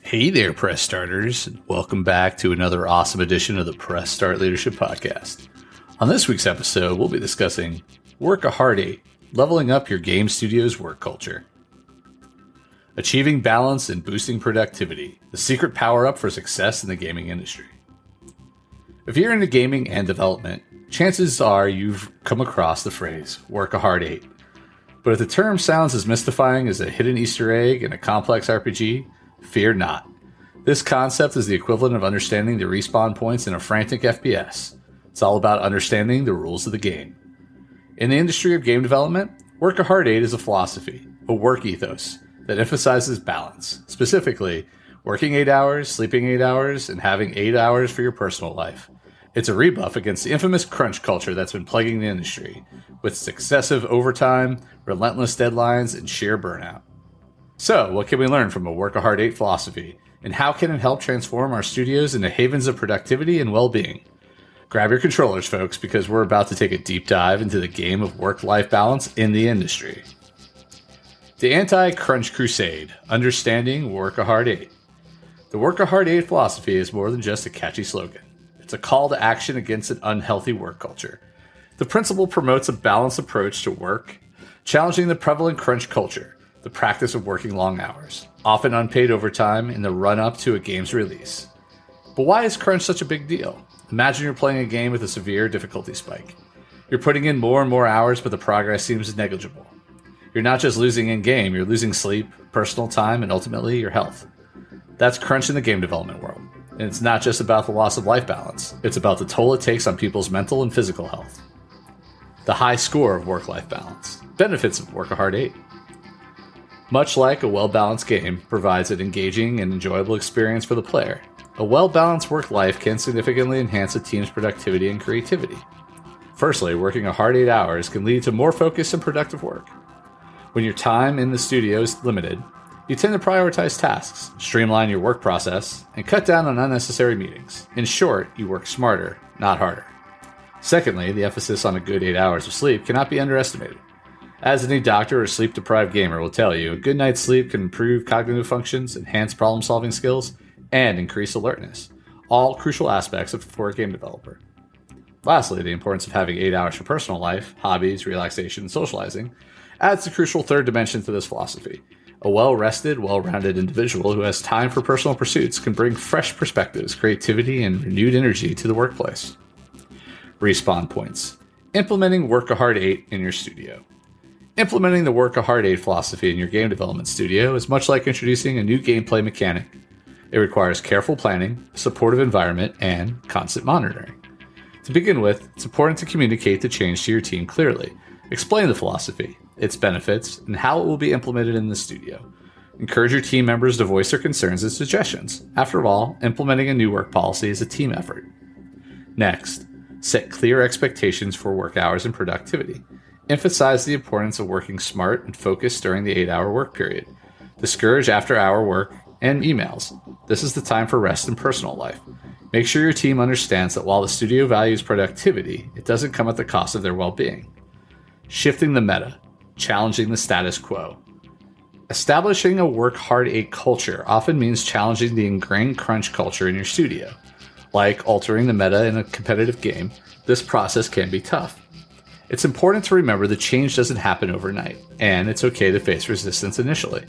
Hey there, Press Starters. Welcome back to another awesome edition of the Press Start Leadership Podcast. On this week's episode, we'll be discussing Work a Hard Eight, leveling up your game studio's work culture. Achieving balance and boosting productivity, the secret power-up for success in the gaming industry. If you're into gaming and development, chances are you've come across the phrase, work a hard eight. But if the term sounds as mystifying as a hidden Easter egg in a complex RPG, fear not. This concept is the equivalent of understanding the respawn points in a frantic FPS. It's all about understanding the rules of the game. In the industry of game development, Work a Hard Eight is a philosophy, a work ethos that emphasizes balance, specifically working 8 hours, sleeping 8 hours, and having 8 hours for your personal life. It's a rebuff against the infamous crunch culture that's been plaguing the industry, with its excessive overtime, relentless deadlines, and sheer burnout. So, what can we learn from a Work a Hard Eight philosophy, and how can it help transform our studios into havens of productivity and well-being? Grab your controllers, folks, because we're about to take a deep dive into the game of work-life balance in the industry. The Anti-Crunch Crusade, Understanding Work a Hard Eight. The Work a Hard Eight philosophy is more than just a catchy slogan. It's a call to action against an unhealthy work culture. The principle promotes a balanced approach to work, challenging the prevalent crunch culture, the practice of working long hours, often unpaid overtime in the run-up to a game's release. But why is crunch such a big deal? Imagine you're playing a game with a severe difficulty spike. You're putting in more and more hours, but the progress seems negligible. You're not just losing in-game, you're losing sleep, personal time, and ultimately your health. That's crunch in the game development world. And it's not just about the loss of life balance, it's about the toll it takes on people's mental and physical health. The high score of work-life balance. Benefits of Work a Hard Eight. Much like a well-balanced game provides an engaging and enjoyable experience for the player, a well-balanced work life can significantly enhance a team's productivity and creativity. Firstly, working a hard 8 hours can lead to more focused and productive work. When your time in the studio is limited, you tend to prioritize tasks, streamline your work process, and cut down on unnecessary meetings. In short, you work smarter, not harder. Secondly, the emphasis on a good 8 hours of sleep cannot be underestimated. As any doctor or sleep-deprived gamer will tell you, a good night's sleep can improve cognitive functions, enhance problem-solving skills, and increase alertness, all crucial aspects for a game developer. Lastly, the importance of having 8 hours for personal life, hobbies, relaxation, and socializing adds the crucial third dimension to this philosophy. A well-rested, well-rounded individual who has time for personal pursuits can bring fresh perspectives, creativity, and renewed energy to the workplace. Respawn points. Implementing Work a Hard Eight in your studio. Implementing the Work a Hard Eight philosophy in your game development studio is much like introducing a new gameplay mechanic. It requires careful planning, a supportive environment, and constant monitoring. To begin with, it's important to communicate the change to your team clearly. Explain the philosophy, its benefits, and how it will be implemented in the studio. Encourage your team members to voice their concerns and suggestions. After all, implementing a new work policy is a team effort. Next, set clear expectations for work hours and productivity. Emphasize the importance of working smart and focused during the 8-hour work period. Discourage after-hour work and emails. This is the time for rest and personal life. Make sure your team understands that while the studio values productivity, it doesn't come at the cost of their well-being. Shifting the meta. Challenging the status quo. Establishing a Work Hard Eight culture often means challenging the ingrained crunch culture in your studio. Like altering the meta in a competitive game, this process can be tough. It's important to remember that change doesn't happen overnight, and it's okay to face resistance initially.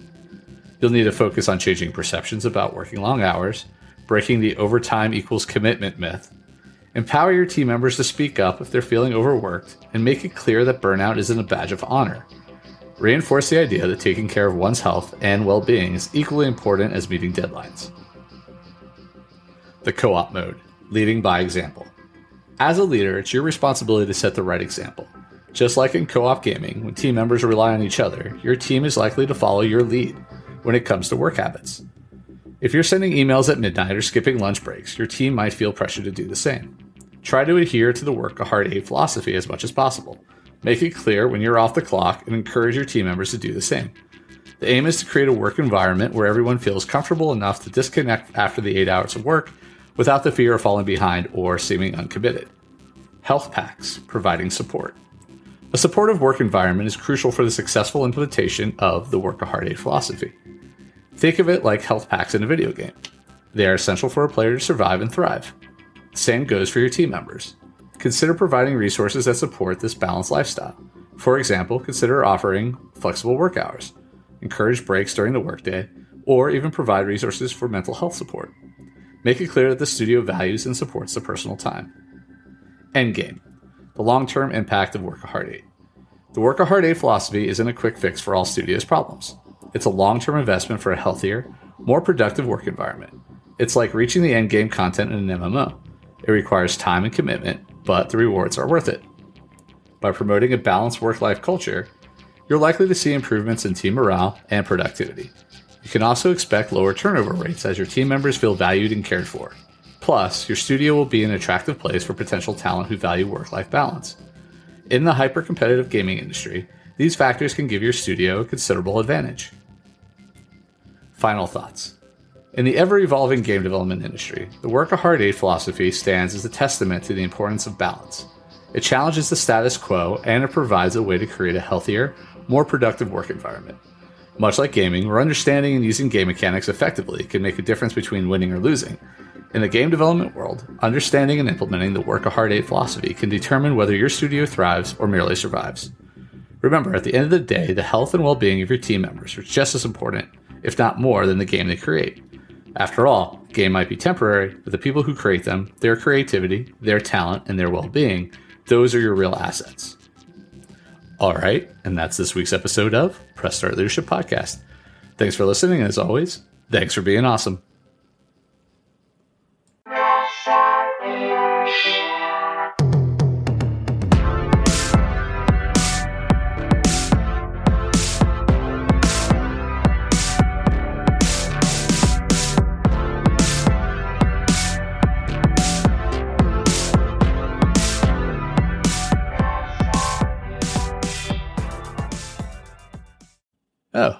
You'll need to focus on changing perceptions about working long hours, breaking the overtime equals commitment myth, empower your team members to speak up if they're feeling overworked, and make it clear that burnout isn't a badge of honor. Reinforce the idea that taking care of one's health and well-being is equally important as meeting deadlines. The co-op mode, leading by example. As a leader, it's your responsibility to set the right example. Just like in co-op gaming, when team members rely on each other, your team is likely to follow your lead when it comes to work habits. If you're sending emails at midnight or skipping lunch breaks, your team might feel pressure to do the same. Try to adhere to the Work a Hard Eight philosophy as much as possible. Make it clear when you're off the clock and encourage your team members to do the same. The aim is to create a work environment where everyone feels comfortable enough to disconnect after the 8 hours of work without the fear of falling behind or seeming uncommitted. Health packs, providing support. A supportive work environment is crucial for the successful implementation of the Work a Hard Eight philosophy. Think of it like health packs in a video game. They are essential for a player to survive and thrive. The same goes for your team members. Consider providing resources that support this balanced lifestyle. For example, consider offering flexible work hours, encourage breaks during the workday, or even provide resources for mental health support. Make it clear that the studio values and supports the personal time. Endgame, the long-term impact of Work a Hard Eight. The Work a Hard Eight philosophy isn't a quick fix for all studios' problems. It's a long-term investment for a healthier, more productive work environment. It's like reaching the endgame content in an MMO. It requires time and commitment, but the rewards are worth it. By promoting a balanced work-life culture, you're likely to see improvements in team morale and productivity. You can also expect lower turnover rates as your team members feel valued and cared for. Plus, your studio will be an attractive place for potential talent who value work-life balance. In the hyper-competitive gaming industry, these factors can give your studio a considerable advantage. Final thoughts. In the ever-evolving game development industry, the Work a Hard Eight philosophy stands as a testament to the importance of balance. It challenges the status quo, and it provides a way to create a healthier, more productive work environment. Much like gaming, where understanding and using game mechanics effectively can make a difference between winning or losing. In the game development world, understanding and implementing the Work a Hard Eight philosophy can determine whether your studio thrives or merely survives. Remember, at the end of the day, the health and well-being of your team members are just as important, if not more, than the game they create. After all, the game might be temporary, but the people who create them, their creativity, their talent, and their well-being, those are your real assets. All right, and that's this week's episode of Press Start Leadership Podcast. Thanks for listening, and as always, thanks for being awesome. Oh,